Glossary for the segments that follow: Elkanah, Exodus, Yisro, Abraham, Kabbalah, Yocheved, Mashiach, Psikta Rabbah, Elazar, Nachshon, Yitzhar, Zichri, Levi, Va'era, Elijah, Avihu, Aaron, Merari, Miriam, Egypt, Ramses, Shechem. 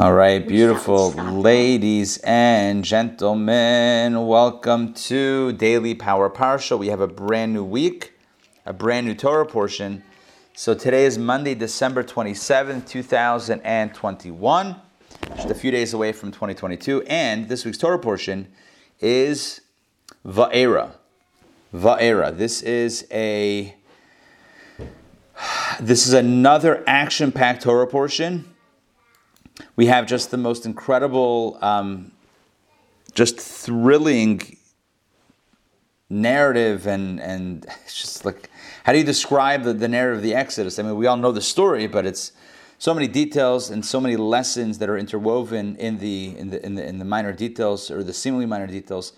All right, beautiful ladies and gentlemen, welcome to Daily Power Parsha. We have a brand new week, a brand new Torah portion. So today is Monday, December 27th, 2021, just a few days away from 2022. And this week's Torah portion is Va'era. Va'era. This is another action-packed Torah portion. We have just the most incredible, just thrilling narrative, and it's just like, how do you describe the narrative of the Exodus? I mean, we all know the story, but it's so many details and so many lessons that are interwoven in the minor details, or the seemingly minor details.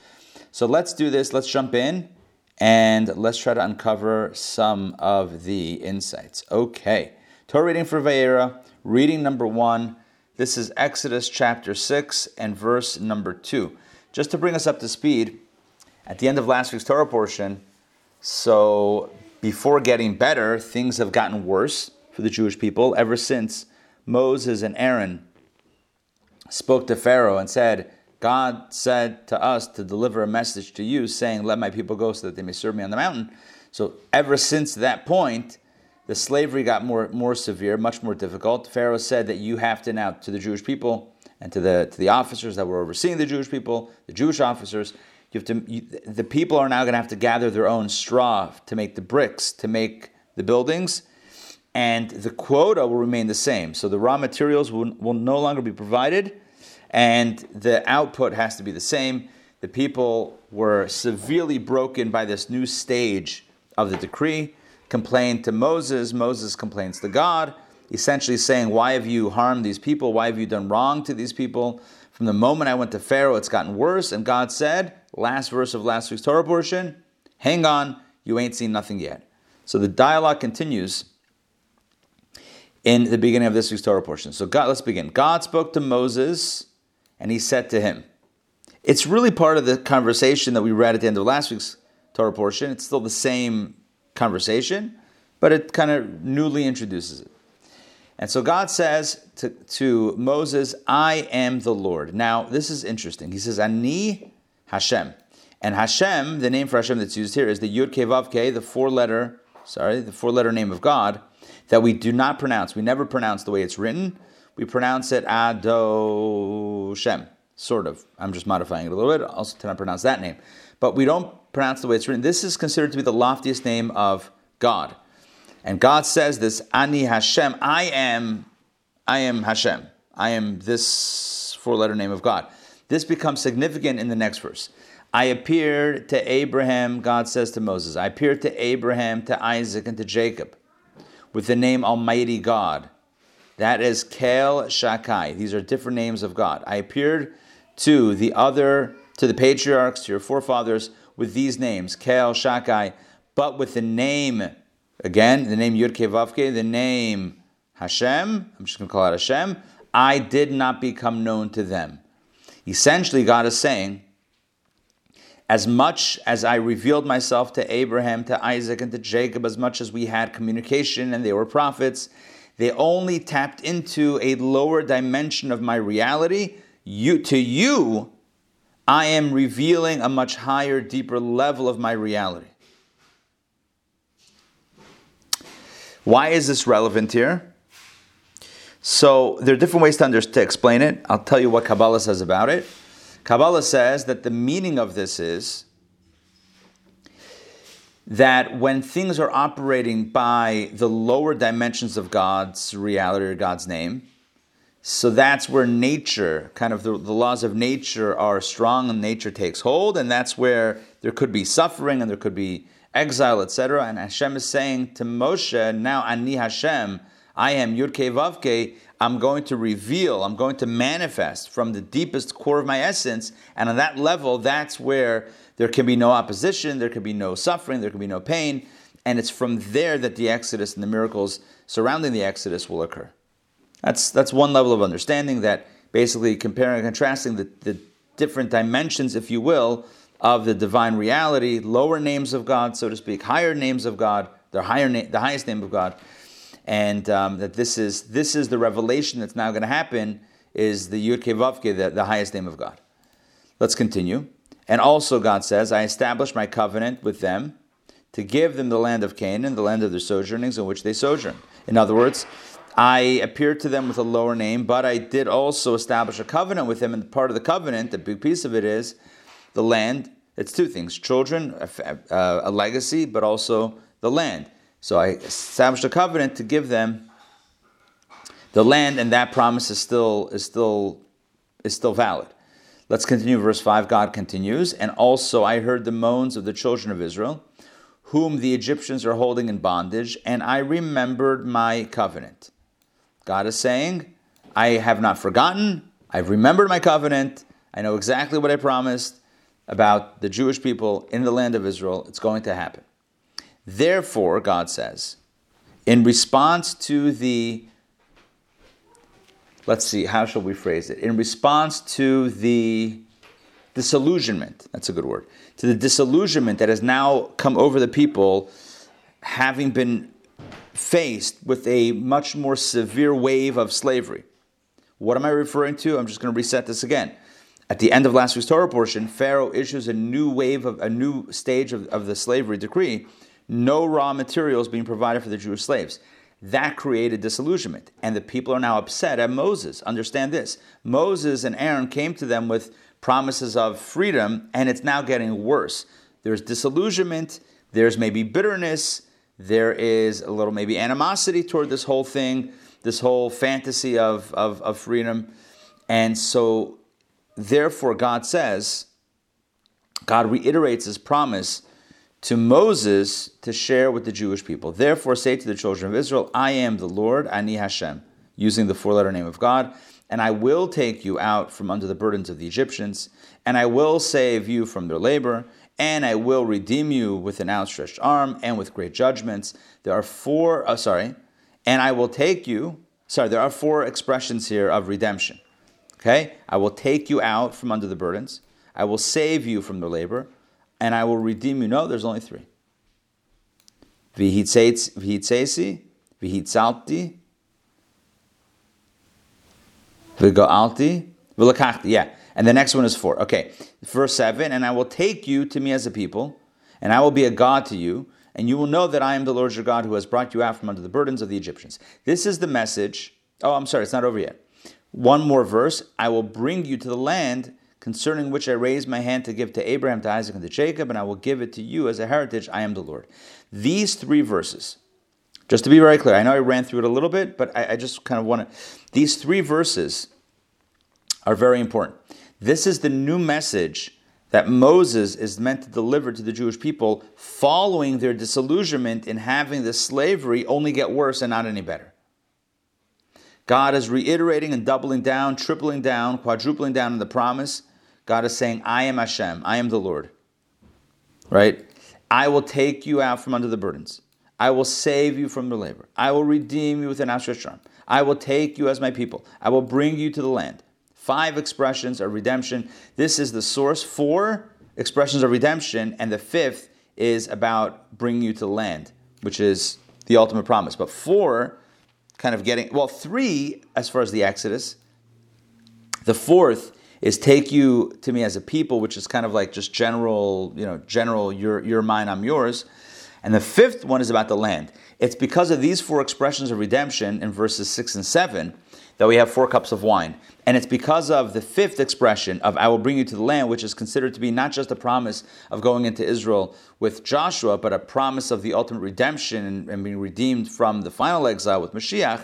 So let's do this. Let's jump in and let's try to uncover some of the insights. Okay, Torah reading for Va'era, reading number 1. This is Exodus chapter 6 and verse number 2. Just to bring us up to speed, at the end of last week's Torah portion, so before getting better, things have gotten worse for the Jewish people ever since Moses and Aaron spoke to Pharaoh and said, God said to us to deliver a message to you saying, let my people go so that they may serve me on the mountain. So ever since that point, the slavery got more severe, much more difficult. Pharaoh said that you have to now, to the Jewish people and to the officers that were overseeing the Jewish people, the Jewish officers, the people are now going to have to gather their own straw to make the bricks, to make the buildings, and the quota will remain the same. So the raw materials will no longer be provided, and the output has to be the same. The people were severely broken by this new stage of the decree. Complained to Moses. Moses complains to God, essentially saying, why have you harmed these people? Why have you done wrong to these people? From the moment I went to Pharaoh, it's gotten worse. And God said, last verse of last week's Torah portion, hang on, you ain't seen nothing yet. So the dialogue continues in the beginning of this week's Torah portion. So God, let's begin. God spoke to Moses, and he said to him. It's really part of the conversation that we read at the end of last week's Torah portion. It's still the same conversation, but it kind of newly introduces it. And so God says to Moses, I am the Lord. Now, this is interesting. He says, Ani Hashem. And Hashem, the name for Hashem that's used here is the Yud Kei Vav Kei, the four-letter name of God that we do not pronounce. We never pronounce the way it's written. We pronounce it Ado-Shem, sort of. I'm just modifying it a little bit. Also, cannot pronounce that name. But we don't pronounced the way it's written. This is considered to be the loftiest name of God. And God says this, Ani Hashem, I am Hashem. I am this four-letter name of God. This becomes significant in the next verse. I appeared to Abraham, God says to Moses, I appeared to Abraham, to Isaac, and to Jacob with the name Almighty God. That is Kael Shakai. These are different names of God. I appeared to the patriarchs, to your forefathers, with these names, Kael Shakai, but with the name, again, the name Yud Kei Vav Kei, the name Hashem, I'm just going to call it Hashem, I did not become known to them. Essentially, God is saying, as much as I revealed myself to Abraham, to Isaac, and to Jacob, as much as we had communication and they were prophets, they only tapped into a lower dimension of my reality. To you, I am revealing a much higher, deeper level of my reality. Why is this relevant here? So there are different ways to explain it. I'll tell you what Kabbalah says about it. Kabbalah says that the meaning of this is that when things are operating by the lower dimensions of God's reality or God's name, so that's where nature, kind of the laws of nature are strong and nature takes hold, and that's where there could be suffering and there could be exile, etc. And Hashem is saying to Moshe, now Ani Hashem, I am Yud Kei Vav Kei, I'm going to reveal, I'm going to manifest from the deepest core of my essence, and on that level, that's where there can be no opposition, there can be no suffering, there can be no pain, and it's from there that the Exodus and the miracles surrounding the Exodus will occur. That's one level of understanding, that basically comparing and contrasting the different dimensions, if you will, of the divine reality, lower names of God, so to speak, higher names of God, the highest name of God, and that this is the revelation that's now going to happen is the Yud Kei Vav Kei, the highest name of God. Let's continue. And also God says, I establish my covenant with them to give them the land of Canaan, the land of their sojournings in which they sojourn. In other words, I appeared to them with a lower name, but I did also establish a covenant with them. And part of the covenant, the big piece of it is the land. It's two things, children, a legacy, but also the land. So I established a covenant to give them the land, and that promise is still valid. Let's continue, verse 5. God continues, and also I heard the moans of the children of Israel, whom the Egyptians are holding in bondage, and I remembered my covenant. God is saying, I have not forgotten, I've remembered my covenant, I know exactly what I promised about the Jewish people in the land of Israel. It's going to happen. Therefore, God says, in response to the, let's see, how shall we phrase it? In response to the disillusionment, that's a good word, to the disillusionment that has now come over the people, having been faced with a much more severe wave of slavery. What am I referring to? I'm just going to reset this again. At the end of last week's Torah portion, Pharaoh issues a new stage of the slavery decree. No raw materials being provided for the Jewish slaves. That created disillusionment. And the people are now upset at Moses. Understand this. Moses and Aaron came to them with promises of freedom, and it's now getting worse. There's disillusionment. There's maybe bitterness. There is a little maybe animosity toward this whole thing, this whole fantasy of freedom. And so, therefore, God says, God reiterates his promise to Moses to share with the Jewish people. Therefore, say to the children of Israel, I am the Lord, Ani Hashem, using the four-letter name of God, and I will take you out from under the burdens of the Egyptians, and I will save you from their labor, and I will redeem you with an outstretched arm and with great judgments. There are four expressions here of redemption. Okay? I will take you out from under the burdens. I will save you from their labor. And I will redeem you. No, there's only three. V'hitzesi, v'hitzalti, v'ga'alti, v'lakachti. Yeah. And the next one is 4. Okay. Verse 7, and I will take you to me as a people, and I will be a God to you, and you will know that I am the Lord your God who has brought you out from under the burdens of the Egyptians. This is the message. Oh, I'm sorry. It's not over yet. One more verse. I will bring you to the land concerning which I raised my hand to give to Abraham, to Isaac, and to Jacob, and I will give it to you as a heritage. I am the Lord. These three verses, just to be very clear, I know I ran through it a little bit, but I just kind of want to, these three verses are very important. This is the new message that Moses is meant to deliver to the Jewish people following their disillusionment in having the slavery only get worse and not any better. God is reiterating and doubling down, tripling down, quadrupling down in the promise. God is saying, I am Hashem. I am the Lord. Right? I will take you out from under the burdens. I will save you from the labor. I will redeem you with an outstretched arm. I will take you as my people. I will bring you to the land. 5 expressions of redemption. This is the source. 4 expressions of redemption. And the 5th is about bringing you to the land, which is the ultimate promise. But 4 kind of getting, well, 3 as far as the Exodus. The 4th is take you to me as a people, which is kind of like just general, you're mine, I'm yours. And the 5th one is about the land. It's because of these 4 expressions of redemption in verses 6 and 7 that we have 4 cups of wine. And it's because of the 5th expression of I will bring you to the land, which is considered to be not just a promise of going into Israel with Joshua, but a promise of the ultimate redemption and being redeemed from the final exile with Mashiach.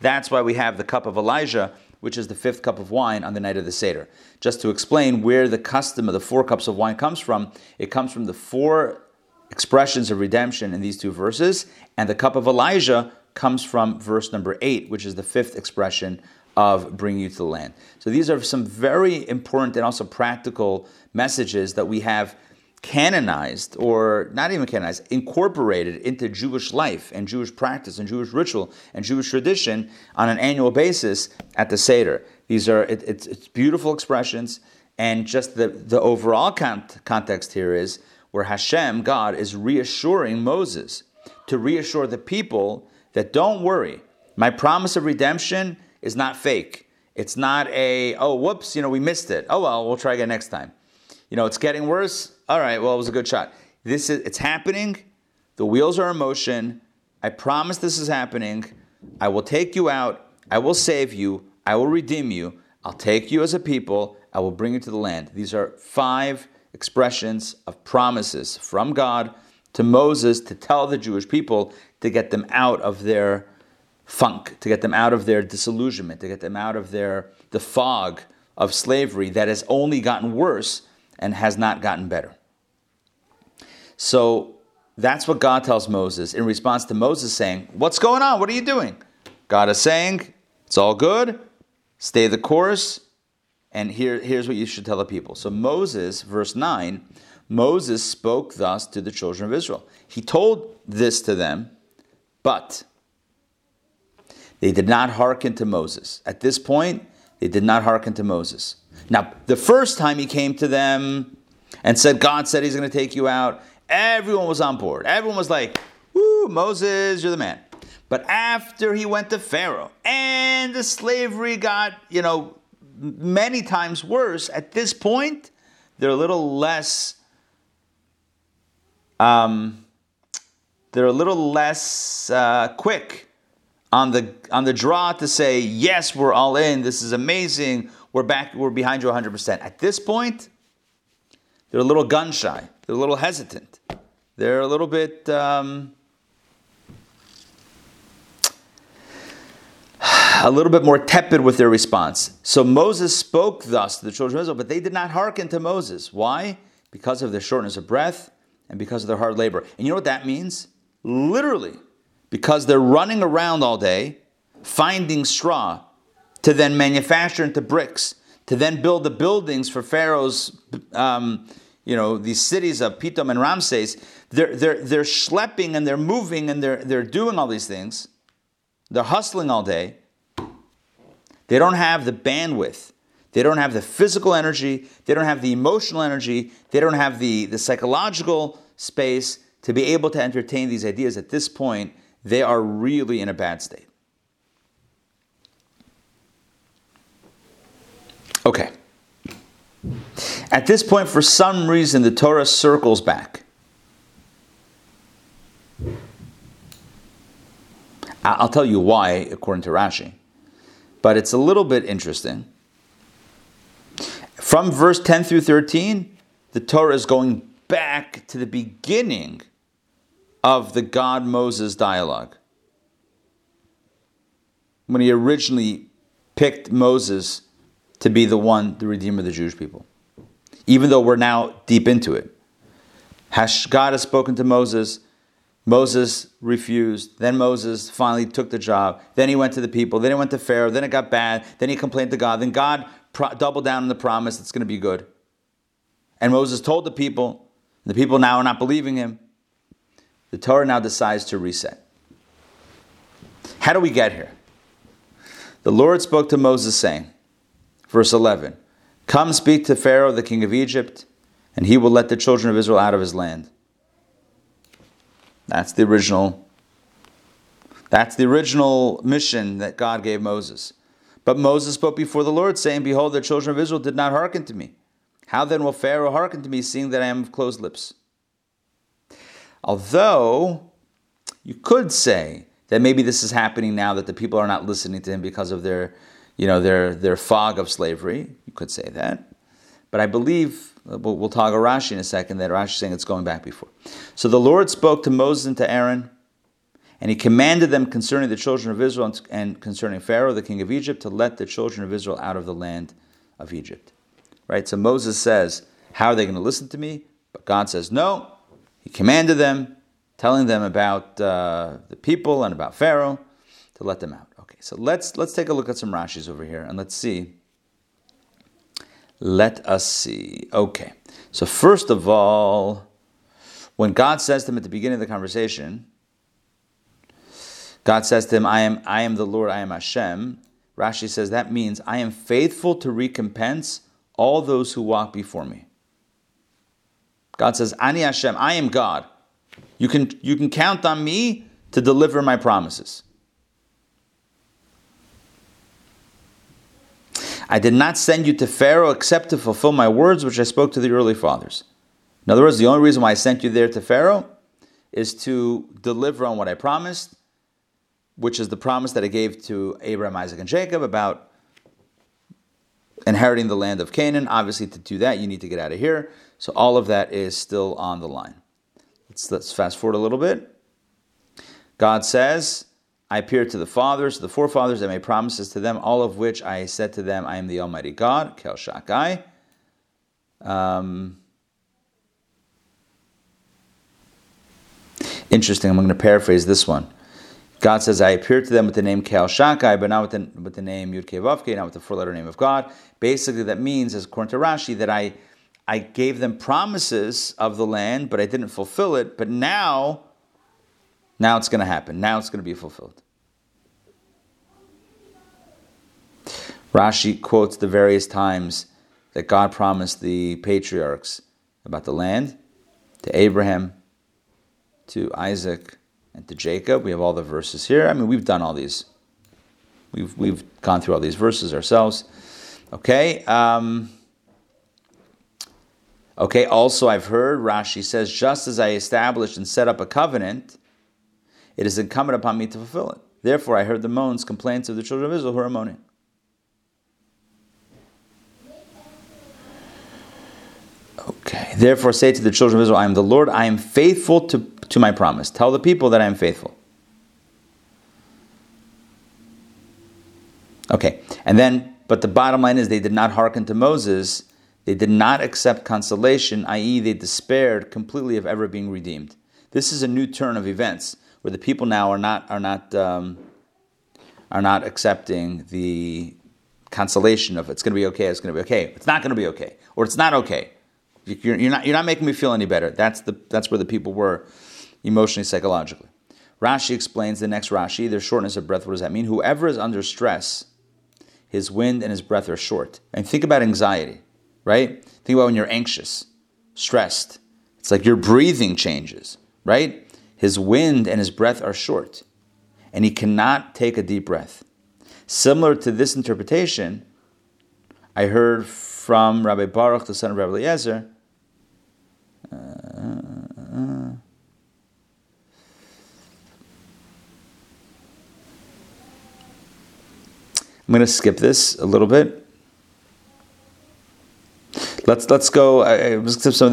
That's why we have the cup of Elijah, which is the 5th cup of wine on the night of the Seder. Just to explain where the custom of the 4 cups of wine comes from, it comes from the 4 expressions of redemption in these 2 verses, and the cup of Elijah comes from verse number 8, which is the 5th expression of bring you to the land. So these are some very important and also practical messages that we have canonized, or not even canonized, incorporated into Jewish life and Jewish practice and Jewish ritual and Jewish tradition on an annual basis at the Seder. These are it's beautiful expressions, and just the overall context here is where Hashem, God, is reassuring Moses to reassure the people that don't worry, my promise of redemption is not fake. It's not a, oh, whoops, you know, we missed it. Oh, well, we'll try again next time. You know, it's getting worse. All right, well, it was a good shot. This is, it's happening. The wheels are in motion. I promise this is happening. I will take you out. I will save you. I will redeem you. I'll take you as a people. I will bring you to the land. These are 5 expressions of promises from God to Moses to tell the Jewish people to get them out of their funk, to get them out of their disillusionment, to get them out of the fog of slavery that has only gotten worse and has not gotten better. So that's what God tells Moses in response to Moses saying, what's going on? What are you doing? God is saying, it's all good. Stay the course. And here's what you should tell the people. So Moses, verse 9, Moses spoke thus to the children of Israel. He told this to them, but they did not hearken to Moses. At this point, they did not hearken to Moses. Now, the first time he came to them and said, God said he's going to take you out, everyone was on board. Everyone was like, woo, Moses, you're the man. But after he went to Pharaoh and the slavery got, you know, many times worse, at this point, they're a little less, quick on the draw to say, yes, we're all in, this is amazing, we're back, we're behind you 100%. At this point, they're a little gun shy, they're a little hesitant, they're a little bit, more tepid with their response. So Moses spoke thus to the children of Israel, but they did not hearken to Moses. Why? Because of their shortness of breath and because of their hard labor. And you know what that means? Literally, because they're running around all day, finding straw to then manufacture into bricks, to then build the buildings for Pharaoh's, these cities of Pithom and Ramses. They're schlepping and they're moving and they're doing all these things. They're hustling all day. They don't have the bandwidth. They don't have the physical energy. They don't have the emotional energy. They don't have the psychological space to be able to entertain these ideas. At this point, they are really in a bad state. Okay. At this point, for some reason, the Torah circles back. I'll tell you why, according to Rashi. But it's a little bit interesting. From verse 10 through 13, the Torah is going back to the beginning of the God-Moses dialogue, when he originally picked Moses to be the one, the Redeemer of the Jewish people. Even though we're now deep into it. God has spoken to Moses. Moses refused. Then Moses finally took the job. Then he went to the people. Then he went to Pharaoh. Then it got bad. Then he complained to God. Then God doubled down on the promise. It's going to be good. And Moses told the people. The people now are not believing him. The Torah now decides to reset. How do we get here? The Lord spoke to Moses saying, verse 11, come speak to Pharaoh, the king of Egypt, and he will let the children of Israel out of his land. That's the original mission that God gave Moses. But Moses spoke before the Lord, saying, behold, the children of Israel did not hearken to me. How then will Pharaoh hearken to me, seeing that I am of closed lips? Although you could say that maybe this is happening now, that the people are not listening to him because of their fog of slavery. You could say that. But I believe, we'll talk about Rashi in a second, that Rashi is saying it's going back before. So the Lord spoke to Moses and to Aaron, and he commanded them concerning the children of Israel and concerning Pharaoh, the king of Egypt, to let the children of Israel out of the land of Egypt. Right? So Moses says, how are they going to listen to me? But God says, no. He commanded them, telling them about the people and about Pharaoh, to let them out. Okay, so let's take a look at some Rashis over here, and let's see. Let us see. Okay. So first of all, when God says to him at the beginning of the conversation, God says to him, I am the Lord, I am Hashem. Rashi says that means I am faithful to recompense all those who walk before me. God says, Ani Hashem, I am God. You can count on me to deliver my promises. I did not send you to Pharaoh except to fulfill my words, which I spoke to the early fathers. In other words, the only reason why I sent you there to Pharaoh is to deliver on what I promised, which is the promise that I gave to Abraham, Isaac, and Jacob about inheriting the land of Canaan. Obviously, to do that, you need to get out of here. So all of that is still on the line. Let's fast forward a little bit. God says, I appeared to the fathers, to the forefathers, I made promises to them, all of which I said to them, I am the Almighty God, Kael Shakai. Interesting, I'm going to paraphrase this one. God says, I appeared to them with the name Kael Shakai, but not with the name Yud Kei Vav Kei, not with the four-letter name of God. Basically, that means, as according to Rashi, that I gave them promises of the land, but I didn't fulfill it. But now it's going to happen. Now it's going to be fulfilled. Rashi quotes the various times that God promised the patriarchs about the land, to Abraham, to Isaac, and to Jacob. We have all the verses here. I mean, we've done all these. We've gone through all these verses ourselves. Okay. Okay, also I've heard, Rashi says, just as I established and set up a covenant, it is incumbent upon me to fulfill it. Therefore, I heard the moans, complaints of the children of Israel who are moaning. Okay, therefore say to the children of Israel, I am the Lord, I am faithful to my promise. Tell the people that I am faithful. Okay, and then, but the bottom line is they did not hearken to Moses. They did not accept consolation, i.e. they despaired completely of ever being redeemed. This is a new turn of events where the people now are not accepting the consolation of it's going to be okay, it's going to be okay, it's not going to be okay, or it's not okay. You're not making me feel any better. That's where the people were emotionally, psychologically. Rashi explains, the next Rashi, their shortness of breath. What does that mean? Whoever is under stress, his wind and his breath are short. And think about anxiety. Right? Think about when you're anxious, stressed. It's like your breathing changes, right? His wind and his breath are short, and he cannot take a deep breath. Similar to this interpretation, I heard from Rabbi Baruch, the son of Rabbi Elazar. I'm going to skip this a little bit. Let's go. Let's go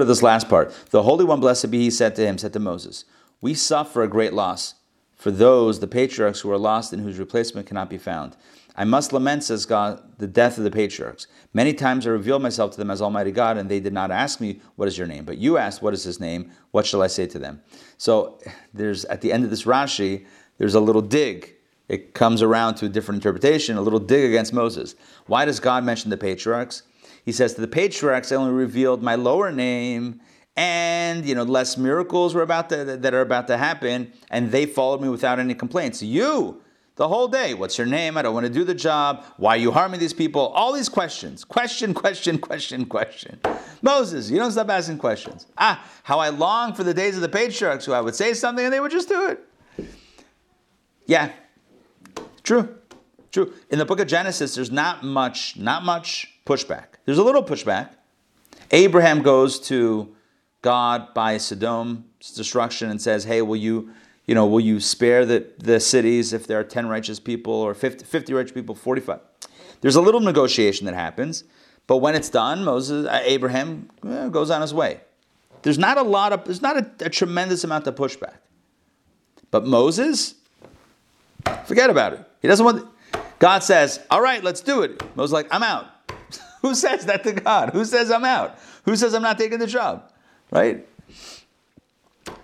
to this last part. The Holy One, blessed be He, said to Moses, "We suffer a great loss for those, the patriarchs who are lost and whose replacement cannot be found. I must lament," says God, "the death of the patriarchs. Many times I revealed myself to them as Almighty God, and they did not ask me, 'What is your name?' But you asked, 'What is his name? What shall I say to them?'" So there's, at the end of this Rashi, there's a little dig. It comes around to a different interpretation, a little dig against Moses. Why does God mention the patriarchs? He says, to the patriarchs, I only revealed my lower name, and less miracles that are about to happen, and they followed me without any complaints. You, the whole day, what's your name? I don't want to do the job. Why are you harming these people? All these questions. Question. Moses, you don't stop asking questions. How I long for the days of the patriarchs who I would say something and they would just do it. Yeah, true. In the book of Genesis, there's not much pushback. There's a little pushback. Abraham goes to God by Sodom's destruction and says, "Hey, will you spare the cities if there are 10 righteous people or 50 righteous people, 45?" There's a little negotiation that happens, but when it's done, Abraham goes on his way. There's not a lot of, there's not a tremendous amount of pushback. But Moses, forget about it. He doesn't want. God says, "All right, let's do it." Moses is like, "I'm out." Who says that to God? Who says I'm out? Who says I'm not taking the job? Right?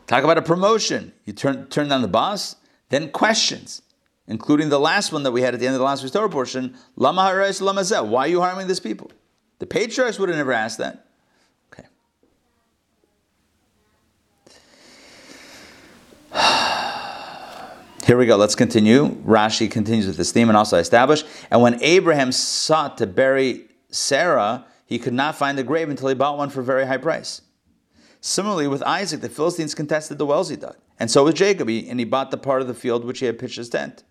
Talk about a promotion. You turn down the boss, then questions, including the last one that we had at the end of the last week's Torah portion. Lama haraisa lamazeh. Why are you harming these people? The patriarchs would have never asked that. Okay. Here we go. Let's continue. Rashi continues with this theme, and also established. And when Abraham sought to bury Sarah, he could not find a grave until he bought one for a very high price. Similarly, with Isaac, the Philistines contested the wells he dug. And so with Jacob, and he bought the part of the field which he had pitched his tent.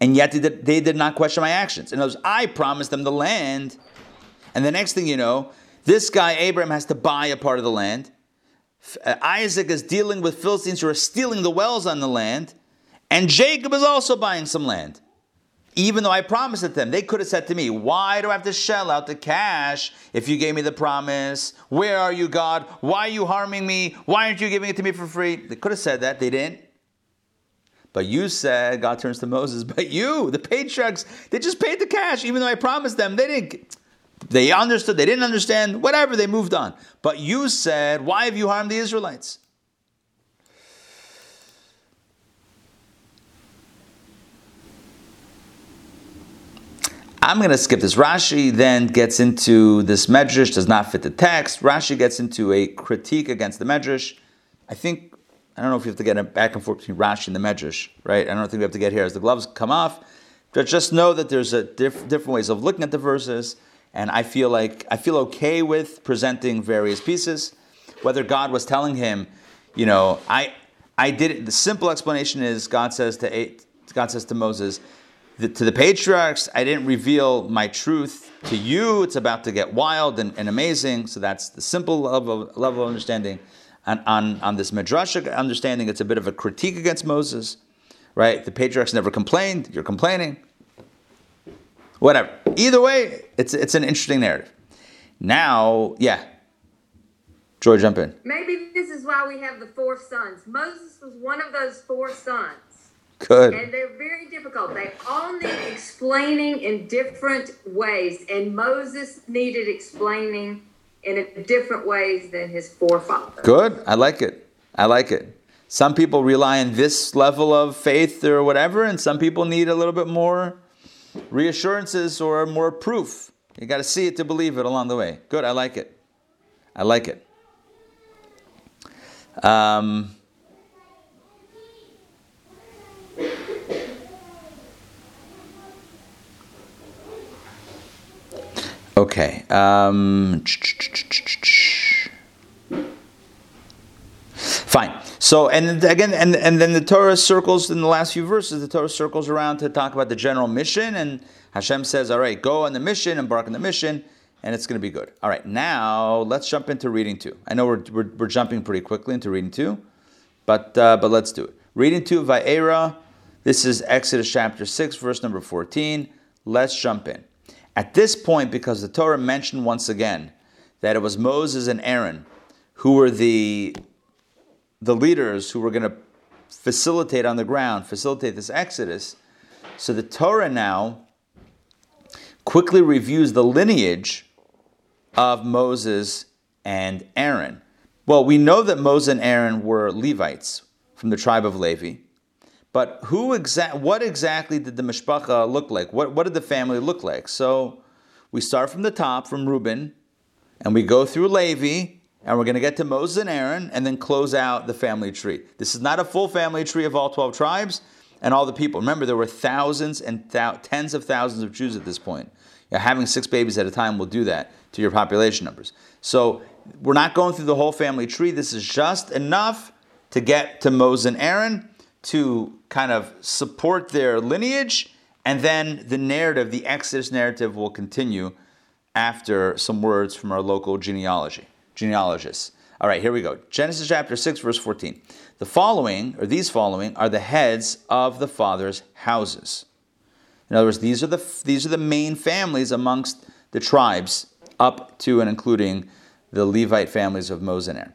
And yet they did not question my actions. In other words, I promised them the land. And the next thing you know, this guy, Abraham, has to buy a part of the land. Isaac is dealing with Philistines who are stealing the wells on the land. And Jacob is also buying some land. Even though I promised it to them, they could have said to me, why do I have to shell out the cash if you gave me the promise? Where are you, God? Why are you harming me? Why aren't you giving it to me for free? They could have said that. They didn't. But you said, God turns to Moses, but you, the patriarchs, they just paid the cash even though I promised them. They didn't. They understood. They didn't understand. Whatever. They moved on. But you said, why have you harmed the Israelites? I'm going to skip this. Rashi then gets into this Medrash, does not fit the text. Rashi gets into a critique against the Medrash. I don't know if you have to get a back and forth between Rashi and the Medrash, right? I don't think we have to get here as the gloves come off. But just know that there's a different ways of looking at the verses, and I feel okay with presenting various pieces. Whether God was telling him, I did it. The simple explanation is God says to Moses, to the patriarchs, I didn't reveal my truth to you. It's about to get wild and amazing. So that's the simple level of understanding. And on this Midrashic understanding, it's a bit of a critique against Moses, right? The patriarchs never complained. You're complaining. Whatever. Either way, it's an interesting narrative. Now, yeah. Joy, jump in. Maybe this is why we have the four sons. Moses was one of those four sons. Good. And they're very difficult. They all need explaining in different ways. And Moses needed explaining in different ways than his forefathers. Good. I like it. Some people rely on this level of faith or whatever, and some people need a little bit more reassurances or more proof. You got to see it to believe it along the way. Good. I like it. Okay. Fine. So, and then the Torah circles in the last few verses. The Torah circles around to talk about the general mission, and Hashem says, "All right, go on the mission, embark on the mission, and it's going to be good." All right. Now let's jump into reading 2. I know we're jumping pretty quickly into reading 2, but let's do it. Reading 2, Va'era. This is Exodus chapter 6, verse number 14. Let's jump in. At this point, because the Torah mentioned once again that it was Moses and Aaron who were the leaders who were going to facilitate on the ground, facilitate this exodus, so the Torah now quickly reviews the lineage of Moses and Aaron. Well, we know that Moses and Aaron were Levites from the tribe of Levi. But what exactly did the mishpacha look like? What did the family look like? So we start from the top, from Reuben, and we go through Levi, and we're going to get to Moses and Aaron, and then close out the family tree. This is not a full family tree of all 12 tribes and all the people. Remember, there were thousands and tens of thousands of Jews at this point. Having 6 babies at a time will do that to your population numbers. So we're not going through the whole family tree. This is just enough to get to Moses and Aaron, to kind of support their lineage, and then the narrative, the Exodus narrative, will continue after some words from our local genealogists. All right, here we go. Genesis chapter 6, verse 14. These following are the heads of the fathers' houses. In other words, these are the main families amongst the tribes, up to and including the Levite families of Moses and Aaron.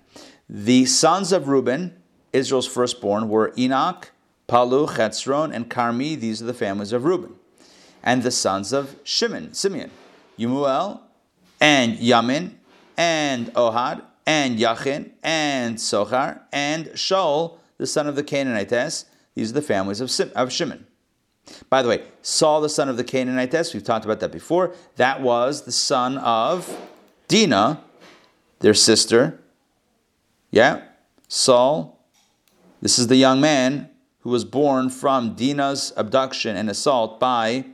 The sons of Reuben, Israel's firstborn, were Enoch, Palu, Hetzron, and Carmi. These are the families of Reuben. And the sons of Simeon, Yemuel, and Yamin, and Ohad, and Yachin, and Sochar, and Shaul, the son of the Canaanites. These are the families of Shimon. By the way, Saul, the son of the Canaanites, we've talked about that before. That was the son of Dinah, their sister. Yeah, Saul. This is the young man who was born from Dinah's abduction and assault by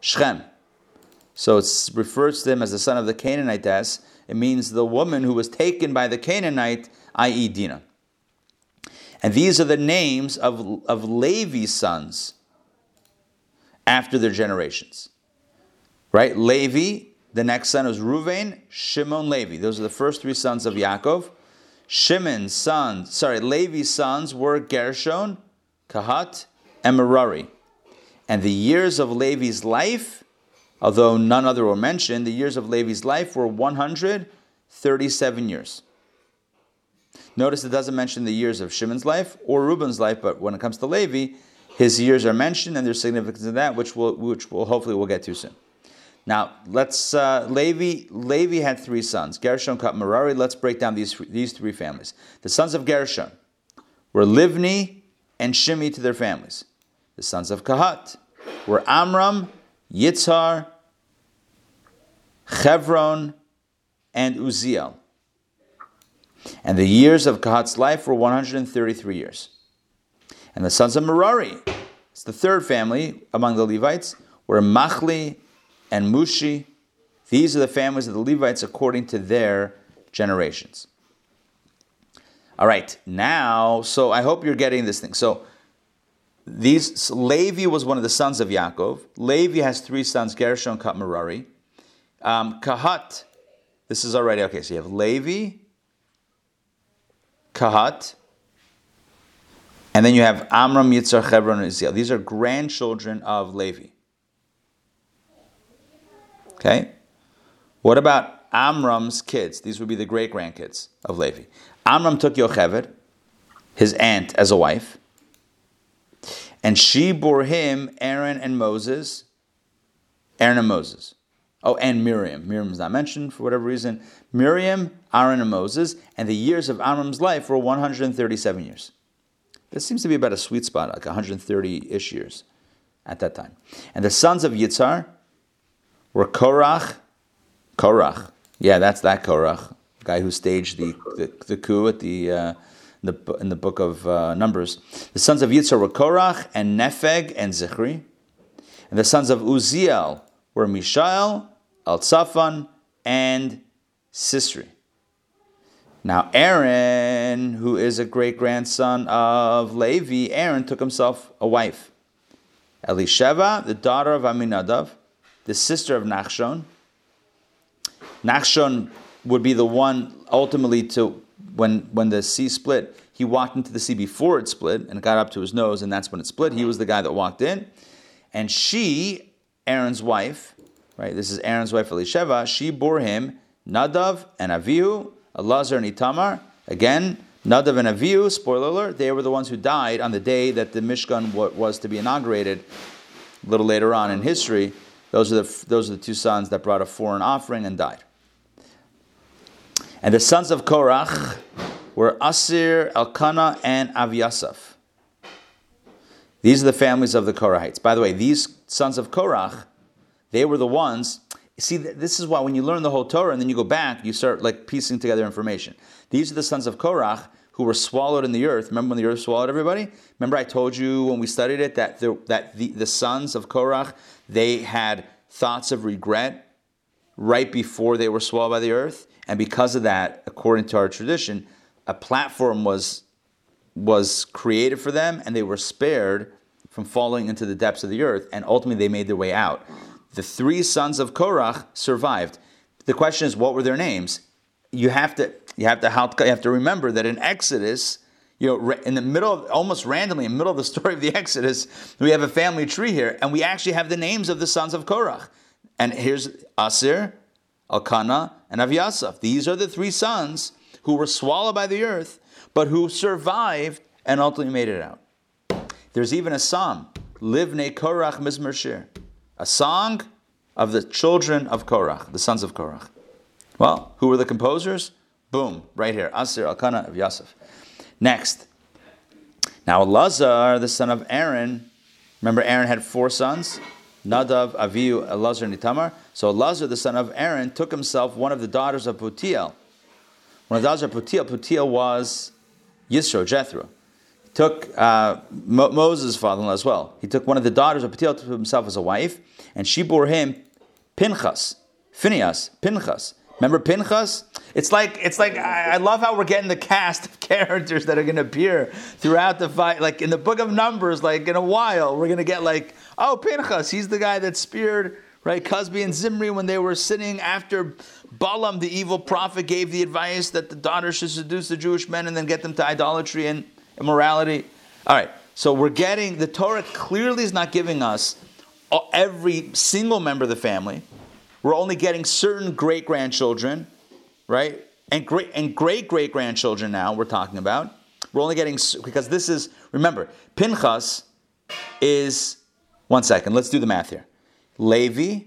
Shechem. So it refers to them as the son of the Canaanites. It means the woman who was taken by the Canaanite, i.e. Dinah. And these are the names of Levi's sons. after their generations. Right? Levi, the next son was Reuben, Shimon, Levi. Those are the first three sons of Yaakov. Levi's sons were Gershon, Kahat, and Merari. And the years of Levi's life, although none other were mentioned, the years of Levi's life were 137 years. Notice it doesn't mention the years of Shimon's life or Reuben's life, but when it comes to Levi, his years are mentioned, and there's significance in that, which we'll hopefully we'll get to soon. Now let's Levi had three sons: Gershon, Kat, Merari. Let's break down these three families. The sons of Gershon were Livni and Shimi to their families. The sons of Kahat were Amram, Yitzhar, Hebron, and Uziel. And the years of Kahat's life were 133 years. And the sons of Merari, it's the third family among the Levites, were Machli and Mushi. These are the families of the Levites according to their generations. All right, now, so I hope you're getting this thing. So Levi was one of the sons of Yaakov. Levi has three sons, Gershon, Kat, Merari. Kahat, this is already, okay, so you have Levi, Kahat, and then you have Amram, Yitzhar, Hebron, and Uziel. These are grandchildren of Levi. Okay? What about Amram's kids? These would be the great-grandkids of Levi. Amram took Yocheved, his aunt, as a wife. And she bore him Aaron and Moses. Oh, and Miriam. Miriam's not mentioned for whatever reason. Miriam, Aaron, and Moses. And the years of Amram's life were 137 years. This seems to be about a sweet spot, like 130-ish years at that time. And the sons of Yitzhar were Korach. Yeah, that's that Korach, the guy who staged the coup at in the book of Numbers. The sons of Yitzhar were Korach and Nepheg and Zichri. And the sons of Uziel were Mishael, Eltsaphan, and Sisri. Now Aaron, who is a great-grandson of Levi, Aaron took himself a wife. Elisheva, the daughter of Aminadav, the sister of Nachshon. Nachshon would be the one ultimately to, when the sea split, he walked into the sea before it split and it got up to his nose, and that's when it split. He was the guy that walked in. And she, Aaron's wife, right, this is Aaron's wife, Elisheva, she bore him Nadav and Avihu, Elazar and Itamar. Again, Nadav and Avihu, spoiler alert, they were the ones who died on the day that the Mishkan was to be inaugurated a little later on in history. Those are the two sons that brought a foreign offering and died. And the sons of Korach were Asir, Elkanah, and Avyasaf. These are the families of the Korahites. By the way, these sons of Korach, they were the ones. See, this is why when you learn the whole Torah and then you go back, you start like piecing together information. These are the sons of Korach who were swallowed in the earth. Remember when the earth swallowed everybody? Remember I told you when we studied it that the sons of Korach, they had thoughts of regret right before they were swallowed by the earth. And because of that, according to our tradition, a platform was created for them and they were spared from falling into the depths of the earth. And ultimately they made their way out. The three sons of Korach survived. The question is, what were their names? You have to remember that in Exodus, in the middle of, almost randomly, in the middle of the story of the Exodus, we have a family tree here, and we actually have the names of the sons of Korach. And here's Asir, Elkanah, and Avyasaf. These are the three sons who were swallowed by the earth, but who survived and ultimately made it out. There's even a psalm, Livnei Korach Mizmor Shir, a song of the children of Korach, the sons of Korach. Well, who were the composers? Boom, right here. Asir, Elkanah, Avyasaf. Next. Now Elazar, the son of Aaron. Remember Aaron had four sons? Nadav, Avihu, Elazar, and Itamar. So Elazar, the son of Aaron, took himself one of the daughters of Putiel. One of the daughters of Putiel. Putiel was Yisro, Jethro. He took Moses' father-in-law as well. He took one of the daughters of Putiel to himself as a wife, and she bore him Pinchas. Remember Pinchas? It's like I love how we're getting the cast of characters that are going to appear throughout the fight. Like in the book of Numbers, like in a while, we're going to get like, Oh, Pinchas, he's the guy that speared, right, Cosby and Zimri when they were sitting after Balaam, the evil prophet, gave the advice that the daughter should seduce the Jewish men and then get them to idolatry and immorality. All right, so we're getting, the Torah clearly is not giving us every single member of the family. We're only getting certain great-grandchildren, right? And great-great-grandchildren now we're talking about. We're only getting, because this is, remember, Pinchas is, one second, let's do the math here. Levi,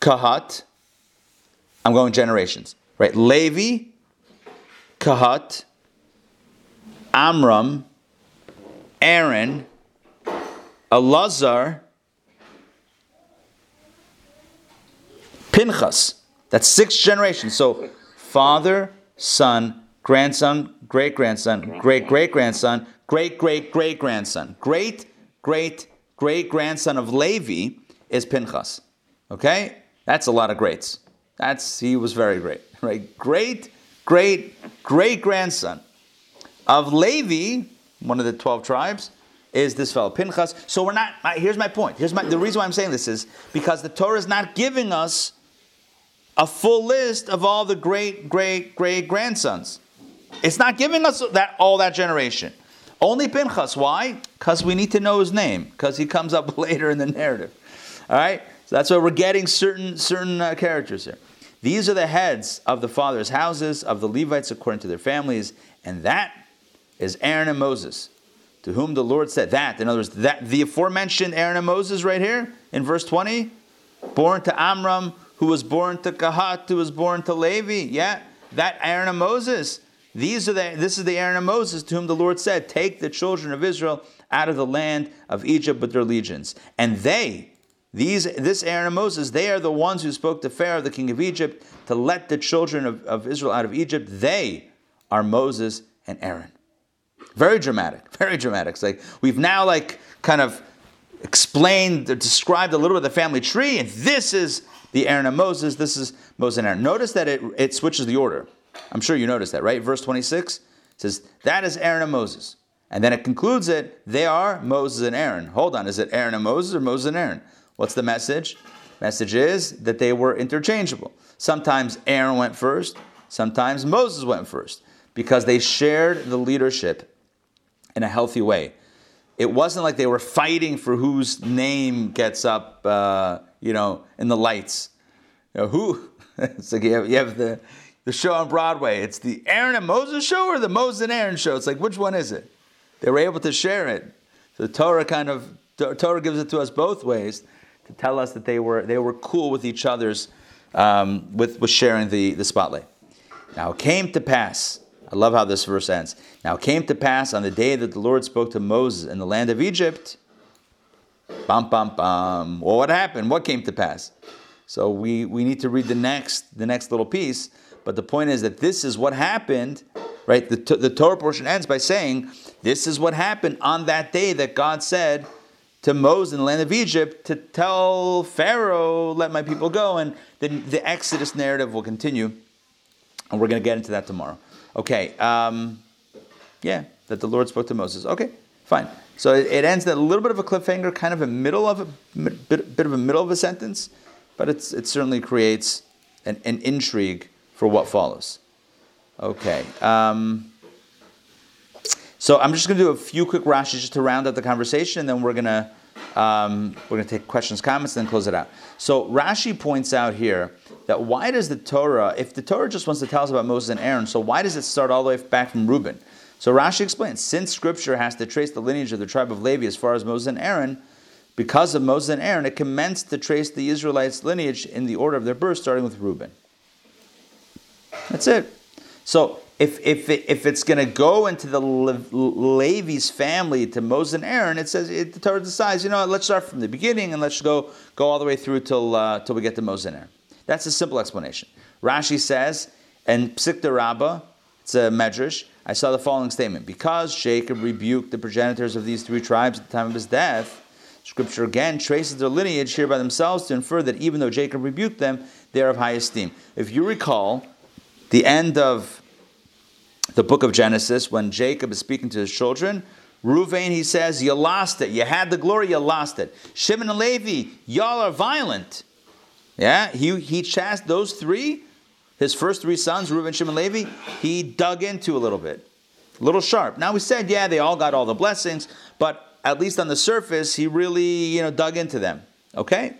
Kahat, I'm going generations, right? Levi, Kahat, Amram, Aaron, Elazar, Pinchas. That's 6 generations. So father, son, grandson, great-grandson, great-great-grandson, great-great-great-grandson. Great-great-great-grandson of Levi is Pinchas. Okay? That's a lot of greats. He was very great. Right? Great-great-great-grandson of Levi, one of the 12 tribes, is this fellow, Pinchas. So we're not, here's my point. The reason why I'm saying this is because the Torah is not giving us a full list of all the great-great-great-grandsons. It's not giving us that all that generation. Only Pinchas. Why? Because we need to know his name, because he comes up later in the narrative. All right? So that's why we're getting certain characters here. These are the heads of the fathers' houses, of the Levites according to their families, and that is Aaron and Moses, to whom the Lord said that. In other words, that the aforementioned Aaron and Moses right here in verse 20, born to Amram, who was born to Kahat, who was born to Levi. Yeah, that Aaron and Moses. This is the Aaron and Moses to whom the Lord said, take the children of Israel out of the land of Egypt with their legions. And this Aaron and Moses, they are the ones who spoke to Pharaoh, the king of Egypt, to let the children of Israel out of Egypt. They are Moses and Aaron. Very dramatic, very dramatic. It's like we've now kind of explained or described a little bit of the family tree, and this is the Aaron and Moses, this is Moses and Aaron. Notice that it switches the order. I'm sure you noticed that, right? Verse 26 says, that is Aaron and Moses. And then it concludes it, they are Moses and Aaron. Hold on, is it Aaron and Moses or Moses and Aaron? What's the message? Message is that they were interchangeable. Sometimes Aaron went first, sometimes Moses went first, because they shared the leadership in a healthy way. It wasn't like they were fighting for whose name gets up, in the lights. You know, who? It's like you have the show on Broadway. It's the Aaron and Moses show or the Moses and Aaron show. It's like, which one is it? They were able to share it. So the Torah gives it to us both ways to tell us that they were cool with each other's, with sharing the spotlight. Now it came to pass. I love how this verse ends. Now it came to pass on the day that the Lord spoke to Moses in the land of Egypt. Bum, bum, bum. Well, what happened? What came to pass? So we need to read the next little piece. But the point is that this is what happened, right? The Torah portion ends by saying, this is what happened on that day that God said to Moses in the land of Egypt to tell Pharaoh, let my people go. And then the Exodus narrative will continue. And we're going to get into that tomorrow. Okay. That the Lord spoke to Moses. Okay, fine. So it ends in a little bit of a cliffhanger, kind of a middle of a sentence, but it certainly creates an intrigue for what follows. Okay. So I'm just going to do a few quick Rashi just to round up the conversation, and then we're going to take questions, comments, and then close it out. So Rashi points out here that why does the Torah, if the Torah just wants to tell us about Moses and Aaron, so why does it start all the way back from Reuben? So Rashi explains, since Scripture has to trace the lineage of the tribe of Levi as far as Moses and Aaron, because of Moses and Aaron, it commenced to trace the Israelites' lineage in the order of their birth, starting with Reuben. That's it. So if it's going to go into the Levi's family to Moses and Aaron, it says the Torah decides, let's start from the beginning and let's go all the way through till we get to Moses and Aaron. That's a simple explanation. Rashi says, and Psikta Rabbah, it's a Medrash, I saw the following statement. Because Jacob rebuked the progenitors of these 3 tribes at the time of his death, Scripture again traces their lineage here by themselves to infer that even though Jacob rebuked them, they are of high esteem. If you recall, the end of the book of Genesis, when Jacob is speaking to his children, Reuven, he says, you lost it. You had the glory, you lost it. Shimon and Levi, y'all are violent. Yeah, he chastised those three, his first three sons, Reuben, Shimon, Levi, he dug into a little bit. A little sharp. Now we said, yeah, they all got all the blessings, but at least on the surface, he really, dug into them. Okay?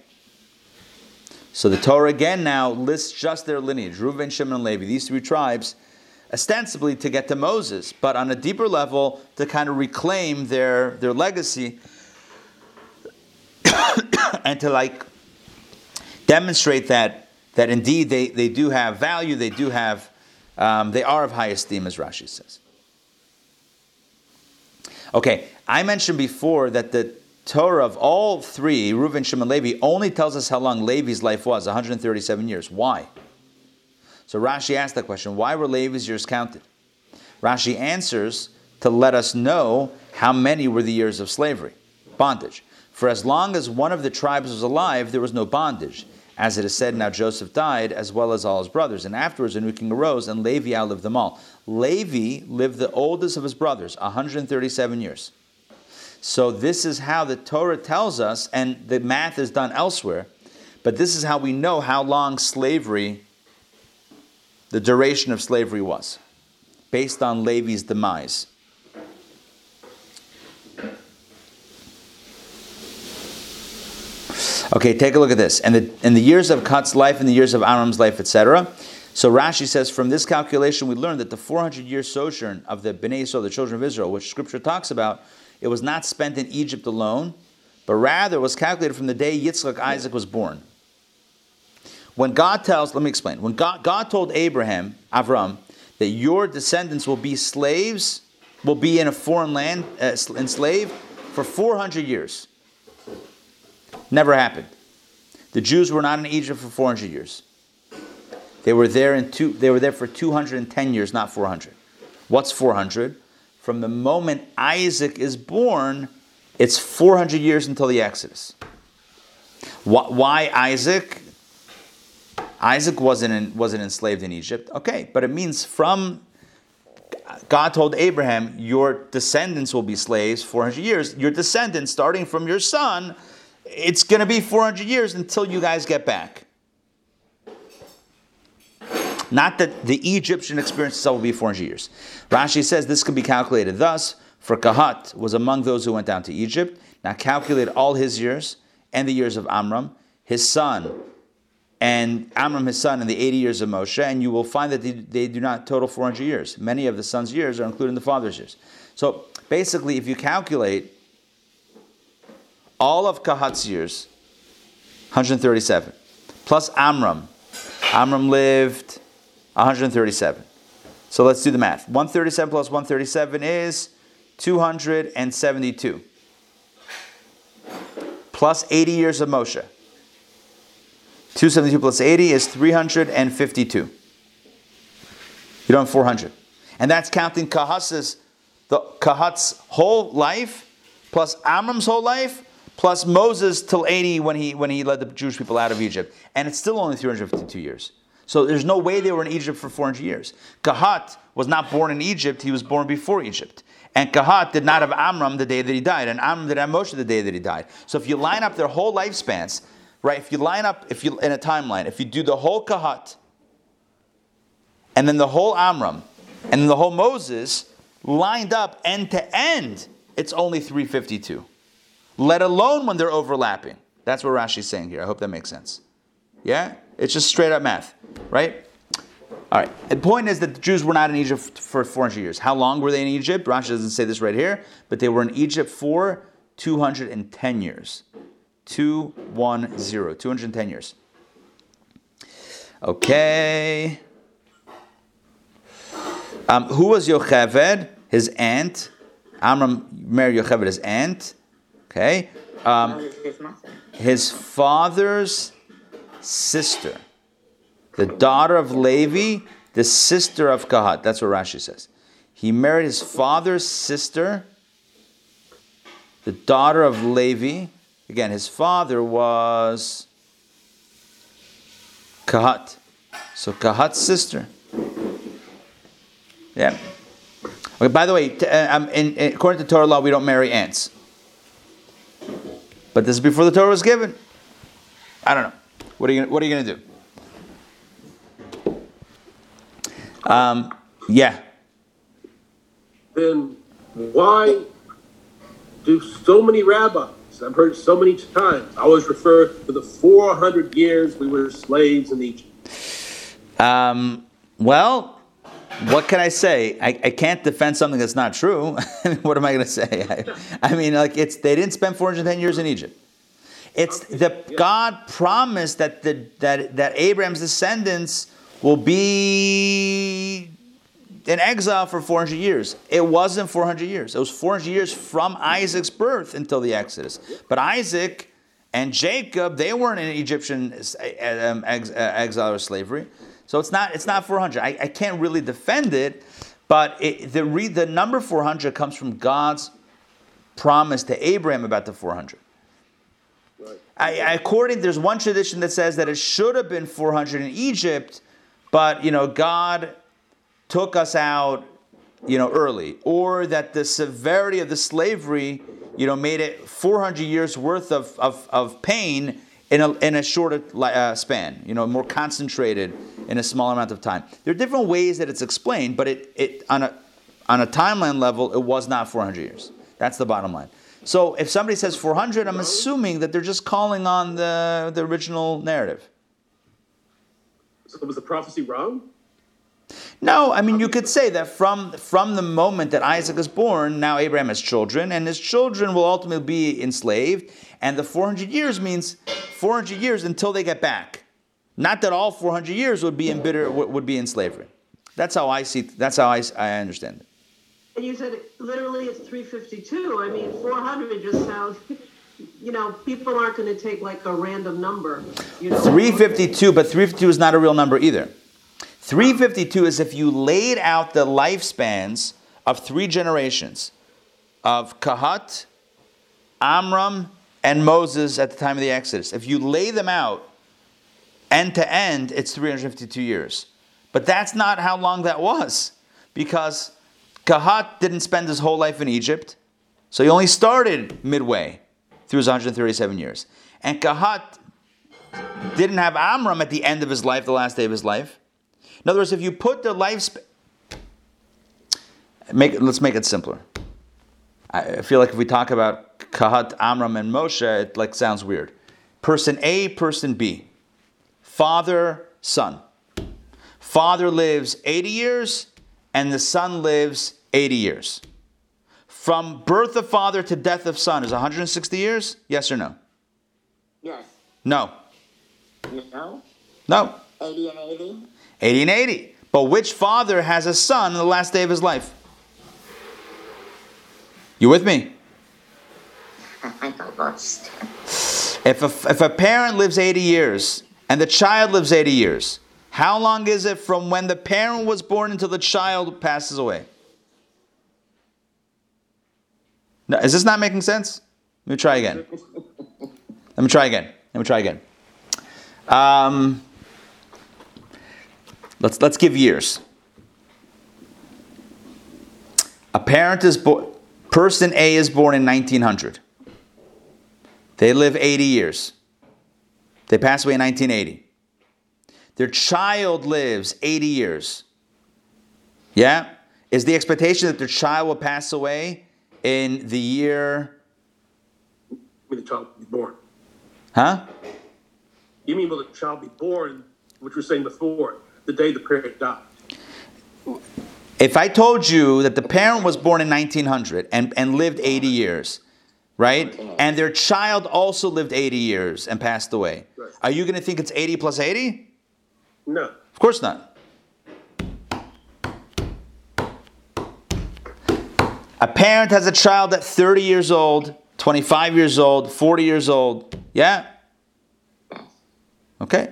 So the Torah again now lists just their lineage, Reuben, Shimon, and Levi, these three tribes, ostensibly to get to Moses, but on a deeper level to kind of reclaim their legacy and to demonstrate that indeed they do have value, they are of high esteem, as Rashi says. Okay, I mentioned before that the Torah of all three, Reuben, Shimon, Levi, only tells us how long Levi's life was, 137 years. Why? So Rashi asked that question, why were Levi's years counted? Rashi answers to let us know how many were the years of slavery, bondage. For as long as one of the tribes was alive, there was no bondage. As it is said, now Joseph died, as well as all his brothers. And afterwards a new king arose, and Levi outlived them all. Levi lived the oldest of his brothers, 137 years. So this is how the Torah tells us, and the math is done elsewhere, but this is how we know how long the duration of slavery was, based on Levi's demise. Okay, take a look at this. And the years of Kat's life and the years of Amram's life, etc. So Rashi says, from this calculation we learn that the 400-year sojourn of the Bnei Yisrael, the children of Israel, which Scripture talks about, it was not spent in Egypt alone, but rather was calculated from the day Yitzhak, Isaac, was born. When God tells, let me explain. When God told Avram, that your descendants will be slaves, will be in a foreign land, enslaved, for 400 years. Never happened. The Jews were not in Egypt for 400 years. They were there for 210 years, not 400. What's 400? From the moment Isaac is born, it's 400 years until the Exodus. Why Isaac? Isaac wasn't enslaved in Egypt. Okay, but it means from God told Abraham, your descendants will be slaves 400 years. Your descendants, starting from your son, it's going to be 400 years until you guys get back. Not that the Egyptian experience itself will be 400 years. Rashi says this can be calculated thus, for Kahat was among those who went down to Egypt. Now calculate all his years and the years of Amram, his son, and the 80 years of Moshe, and you will find that they do not total 400 years. Many of the son's years are included in the father's years. So basically, if you calculate all of Kahat's years, 137, plus Amram. Amram lived 137. So let's do the math. 137 plus 137 is 272. Plus 80 years of Moshe. 272 plus 80 is 352. You don't have 400. And that's counting Kahat's whole life, plus Amram's whole life, plus Moses till 80 when he led the Jewish people out of Egypt. And it's still only 352 years. So there's no way they were in Egypt for 400 years. Kahat was not born in Egypt. He was born before Egypt. And Kahat did not have Amram the day that he died. And Amram did not have Moshe the day that he died. So if you line up their whole lifespans, right, in a timeline, if you do the whole Kahat, and then the whole Amram, and then the whole Moses, lined up end to end, it's only 352. Let alone when they're overlapping. That's what Rashi's saying here. I hope that makes sense. Yeah? It's just straight up math, right? All right. The point is that the Jews were not in Egypt for 400 years. How long were they in Egypt? Rashi doesn't say this right here, but they were in Egypt for 210 years. 210 years. Okay. Who was Yocheved? His aunt. Amram married Yocheved, his aunt. Okay, his father's sister, the daughter of Levi, the sister of Kahat. That's what Rashi says. He married his father's sister, the daughter of Levi. Again, his father was Kahat. So Kahat's sister. Yeah. Okay, by the way, according to Torah law, we don't marry aunts. But this is before the Torah was given. I don't know. What are you going to do? Yeah. Then why do so many rabbis? I've heard so many times. I always refer to the 400 years we were slaves in Egypt. Well, what can I say? I can't defend something that's not true. What am I going to say? I mean, like they didn't spend 410 years in Egypt. God promised that that Abraham's descendants will be in exile for 400 years. It wasn't 400 years. It was 400 years from Isaac's birth until the Exodus. But Isaac and Jacob, they weren't in Egyptian exile or slavery. So it's not 400. I can't really defend it, but the number 400 comes from God's promise to Abraham about the 400. There's one tradition that says that it should have been 400 in Egypt, but God took us out, early, or that the severity of the slavery, made it 400 years worth of pain in a shorter span, more concentrated in a small amount of time. There are different ways that it's explained, but it on a timeline level, it was not 400 years. That's the bottom line. So if somebody says 400, I'm assuming that they're just calling on the original narrative. So was the prophecy wrong? No, I mean, you could say that from the moment that Isaac is born, now Abraham has children, and his children will ultimately be enslaved, and the 400 years means 400 years until they get back. Not that all 400 years would be in slavery. That's how I see. That's how I understand it. And you said literally it's 352. I mean, 400 just sounds, people aren't going to take like a random number. 352, but 352 is not a real number either. 352 is if you laid out the lifespans of three generations of Kahat, Amram, and Moses at the time of the Exodus. If you lay them out end to end, it's 352 years. But that's not how long that was, because Kahat didn't spend his whole life in Egypt, so he only started midway through his 137 years. And Kahat didn't have Amram at the end of his life, the last day of his life. In other words, if you put the lifespan... Let's make it simpler. I feel like if we talk about Kahat, Amram, and Moshe, it sounds weird. Person A, person B. Father, son. Father lives 80 years... and the son lives 80 years. From birth of father to death of son is 160 years? Yes or no? Yes. No. No? No. 80 and 80? 80 and 80. But which father has a son on the last day of his life? You with me? I'm lost. If a parent lives 80 years and the child lives 80 years, how long is it from when the parent was born until the child passes away? Now, is this not making sense? Let me try again. Let's give years. A parent is born. Person A is born in 1900. They live 80 years. They pass away in 1980. Their child lives 80 years. Yeah? Is the expectation that their child will pass away in the year... When the child is born. Huh? You mean will the child be born, which we were saying before, the day the parent died? If I told you that the parent was born in 1900 and lived 80 years, right? And their child also lived 80 years and passed away. Right. Are you going to think it's 80 plus 80? No. Of course not. A parent has a child at 30 years old, 25 years old, 40 years old. Yeah? Okay.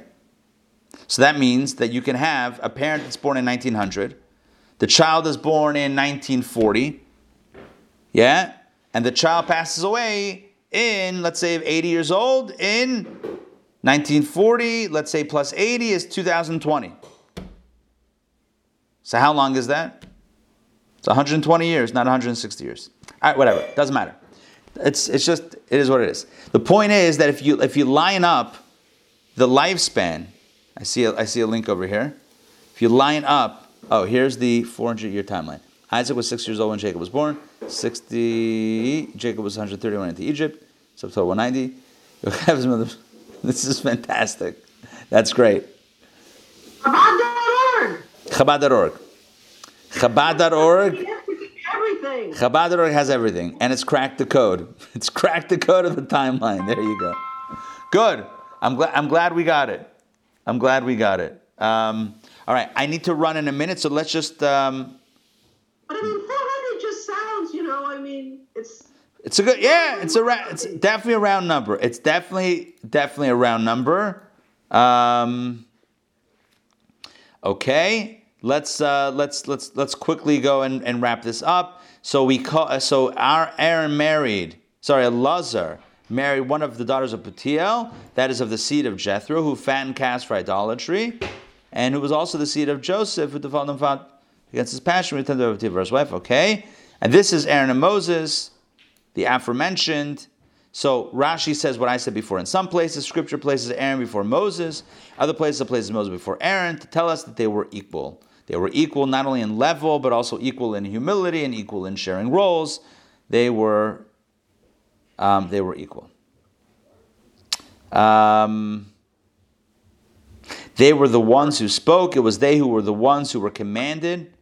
So that means that you can have a parent that's born in 1900. The child is born in 1940. Yeah? And the child passes away in, let's say, 80 years old in... 1940, let's say, plus 80 is 2020. So how long is that? It's 120 years, not 160 years. All right, whatever, doesn't matter. It's just, it is what it is. The point is that if you line up the lifespan, I see a link over here. If you line up, here's the 400-year timeline. Isaac was 6 years old when Jacob was born. 60, Jacob was 131 into Egypt. So total 190. Yochev's mother, this is fantastic. That's great. Chabad.org. Chabad.org. Everything. Chabad.org has everything, and it's cracked the code. It's cracked the code of the timeline. There you go. Good. I'm glad we got it. All right. I need to run in a minute, so let's just. But I mean, 400 just sounds, it's. It's a good. Yeah, it's definitely a round number. It's definitely a round number. Okay. Let's quickly go and wrap this up. So Aaron married. Sorry, Elazar married one of the daughters of Putiel, that is of the seed of Jethro, who fattened calves for idolatry, and who was also the seed of Joseph, who defiled and fought against his passion with tender to his wife. Okay, and this is Aaron and Moses, the aforementioned. So Rashi says what I said before. In some places, Scripture places Aaron before Moses. Other places, it places Moses before Aaron to tell us that they were equal. They were equal not only in level, but also equal in humility and equal in sharing roles. They were equal. They were the ones who spoke. It was they who were the ones who were commanded,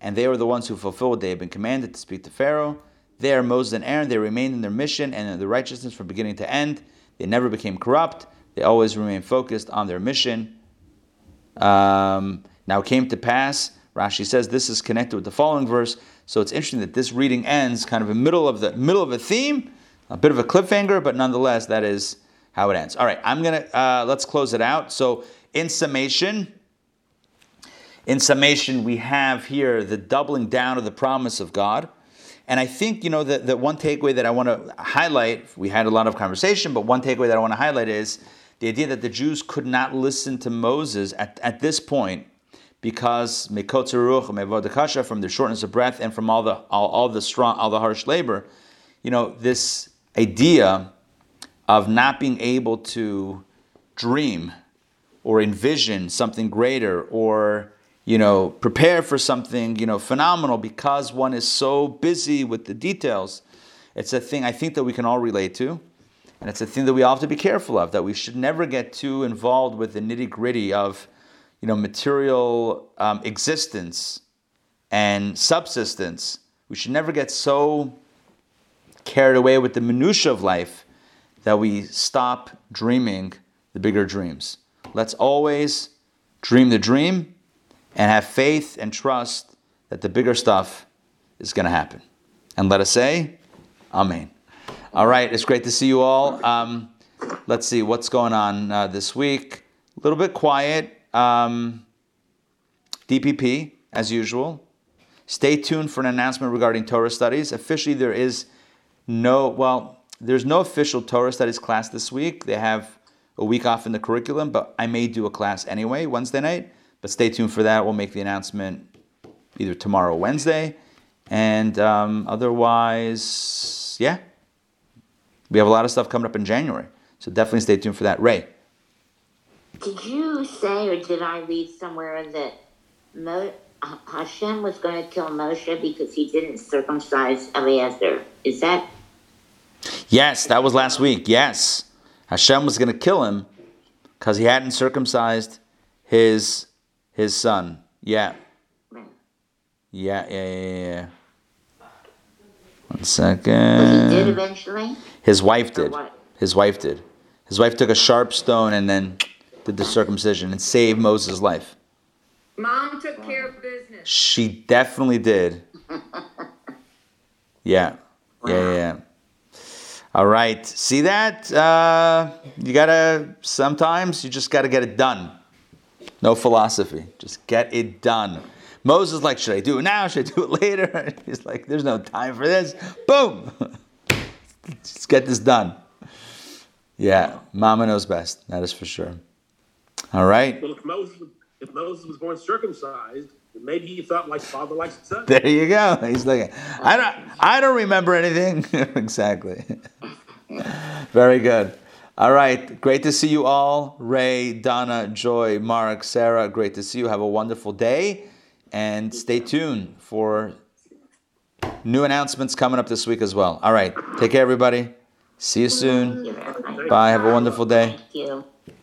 and they were the ones who fulfilled what they had been commanded to speak to Pharaoh. There, Moses and Aaron, they remained in their mission and in their righteousness from beginning to end. They never became corrupt. They always remained focused on their mission. Now it came to pass, Rashi says, this is connected with the following verse. So it's interesting that this reading ends kind of in middle of a theme, a bit of a cliffhanger, but nonetheless, that is how it ends. All right, I'm gonna let's close it out. So in summation, we have here the doubling down of the promise of God. And I think, the one takeaway that I want to highlight, we had a lot of conversation, but one takeaway that I want to highlight is the idea that the Jews could not listen to Moses at this point because from their shortness of breath and from all the harsh labor, this idea of not being able to dream or envision something greater or prepare for something, phenomenal because one is so busy with the details. It's a thing I think that we can all relate to. And it's a thing that we all have to be careful of, that we should never get too involved with the nitty-gritty of, material existence and subsistence. We should never get so carried away with the minutia of life that we stop dreaming the bigger dreams. Let's always dream the dream. And have faith and trust that the bigger stuff is going to happen. And let us say, Amen. All right, it's great to see you all. Let's see what's going on this week. A little bit quiet. DPP, as usual. Stay tuned for an announcement regarding Torah studies. Officially, there's no official Torah studies class this week. They have a week off in the curriculum, but I may do a class anyway, Wednesday night. But stay tuned for that. We'll make the announcement either tomorrow or Wednesday. And otherwise, yeah. We have a lot of stuff coming up in January. So definitely stay tuned for that. Ray. Did you say or did I read somewhere that Hashem was going to kill Moshe because he didn't circumcise Eliezer? Is that? Yes, that was last week. Yes. Hashem was going to kill him because he hadn't circumcised his son. Yeah. One second. But he did eventually? His wife did. What? His wife did. His wife took a sharp stone and then did the circumcision and saved Moses' life. Mom took care of business. She definitely did. Yeah. Wow. Yeah. All right. See that? Sometimes you just got to get it done. No philosophy. Just get it done. Moses is like, should I do it now? Should I do it later? And he's like, there's no time for this. Boom! Just get this done. Yeah, Mama knows best. That is for sure. All right. Well, if Moses was born circumcised, Maybe he thought like father likes son. There you go. He's like, I don't remember anything. Exactly. Very good. All right. Great to see you all. Ray, Donna, Joy, Mark, Sarah. Great to see you. Have a wonderful day. And stay tuned for new announcements coming up this week as well. All right. Take care, everybody. See you soon. Bye. Have a wonderful day. Thank you.